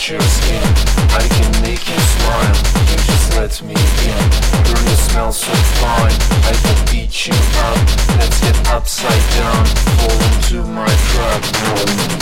touch your skin. I can make you smile, you just let me in. Girl, you smell so fine, I can beat you up. Let's get upside down, fall into my trap.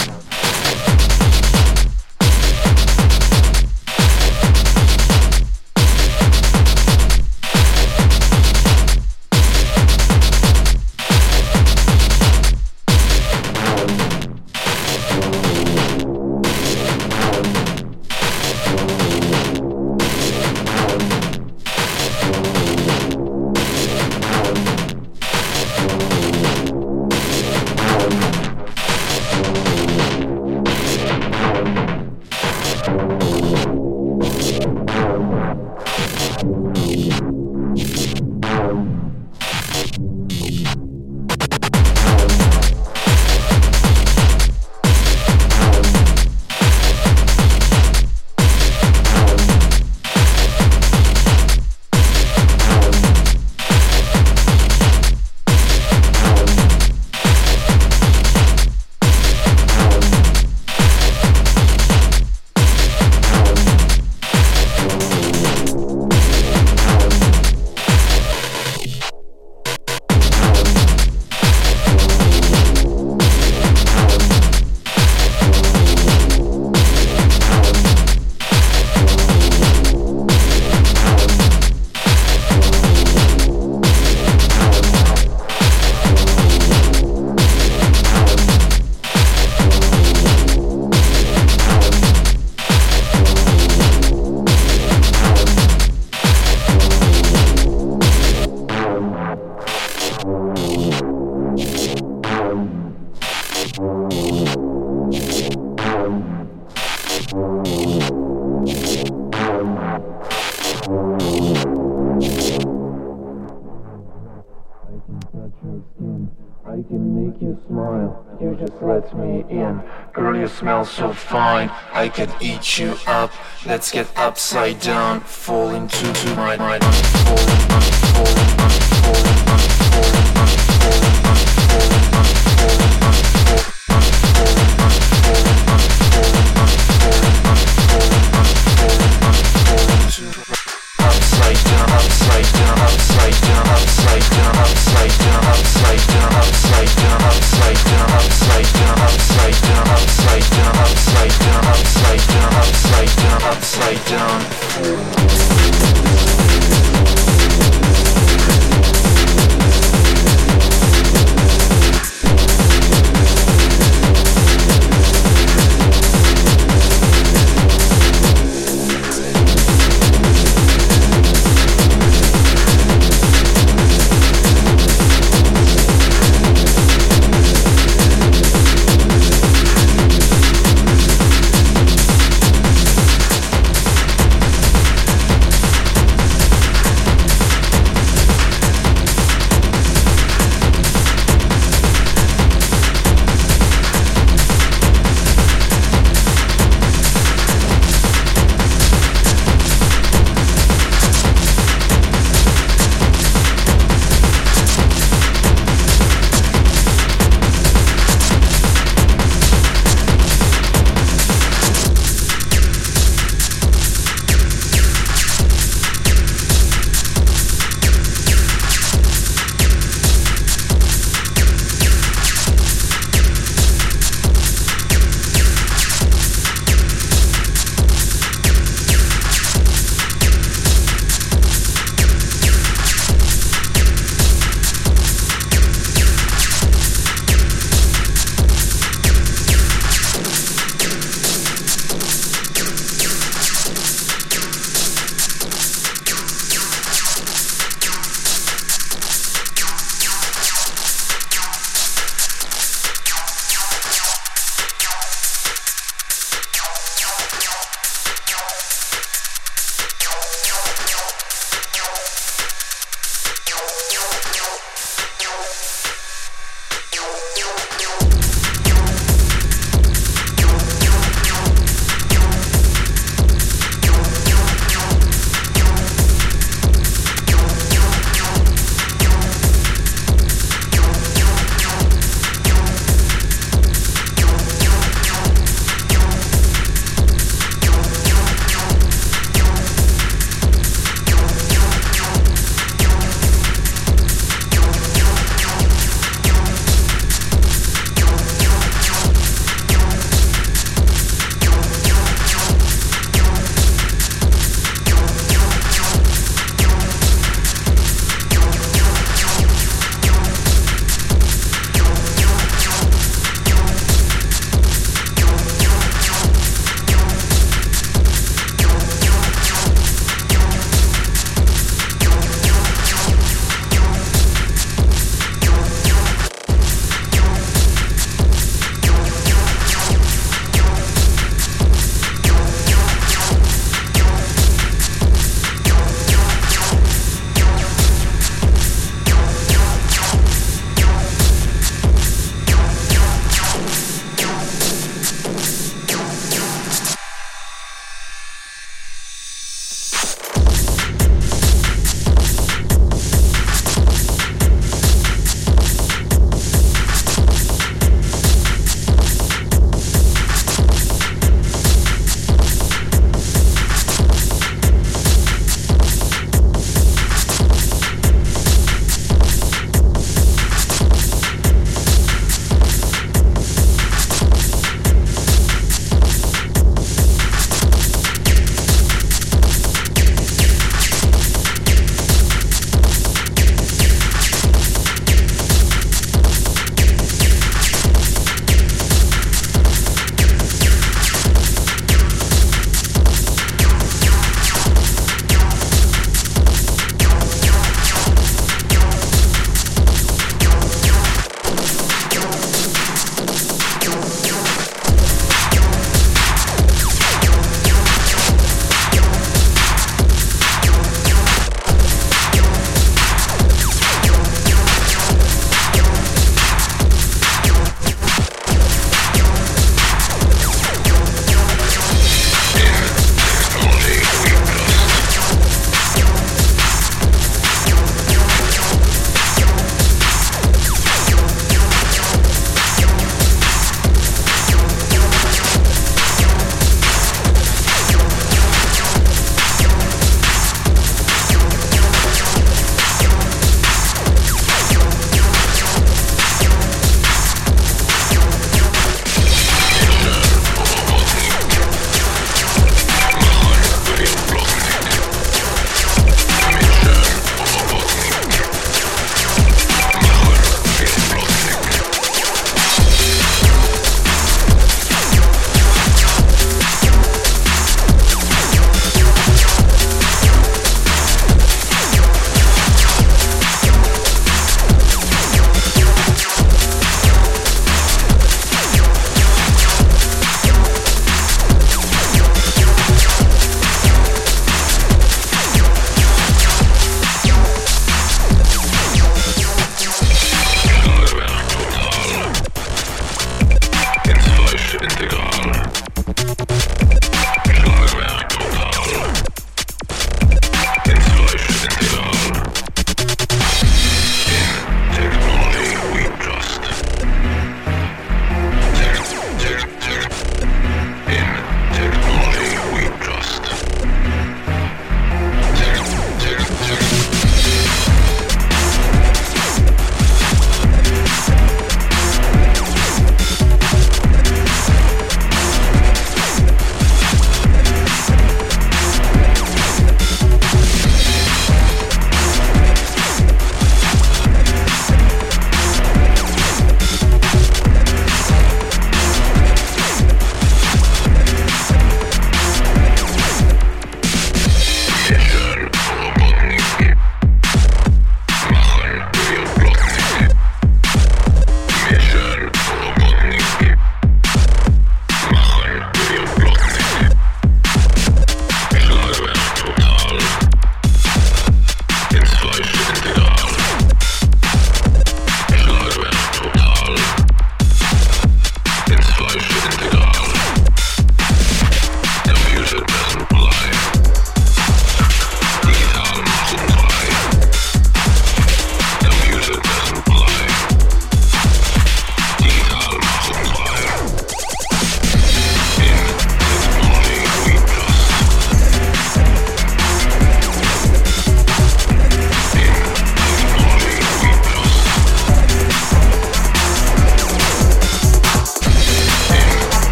So fine, I can eat you up. Let's get upside down, fall into my mind.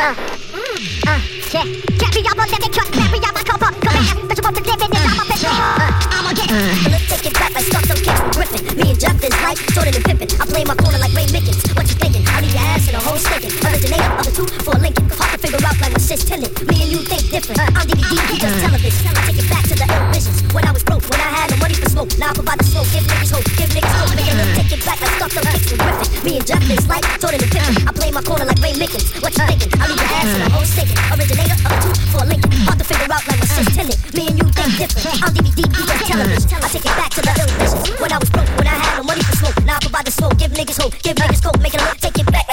yeah. Get me up on living truck, marry up my car pump, come and but you want to live in it, I'm a bitch. I'ma get let's take it back like stop some kids ripping. Me and Justin's like sorted and pimping. I play my corner like Ray Mickens. What you thinking? I need your ass in a whole sticking. Originator of the 2 for Lincoln. Hard to figure out like my sis Tilly. Me and you think different. I'm DVD, you just television. I take it back to the ill visions. When I was broke, when I had no money for smoke. Now I provide the smoke, give niggas hope, give niggas hope. Make it take it back like stop some kids ripping. Me and Justin's like sorted and pimping. I play my corner like Ray Mickens. What you thinking? I need your ass in a whole sticking. Originator of the 2 for Lincoln. Hard to figure out like my sis Tilly. Me and you think different. I'm DVD, you just television. I take it back to the ill visions. When I was broke, when I had no money for smoke. Now I provide the smoke, give niggas hope, give niggas hope. Make it look, take it back.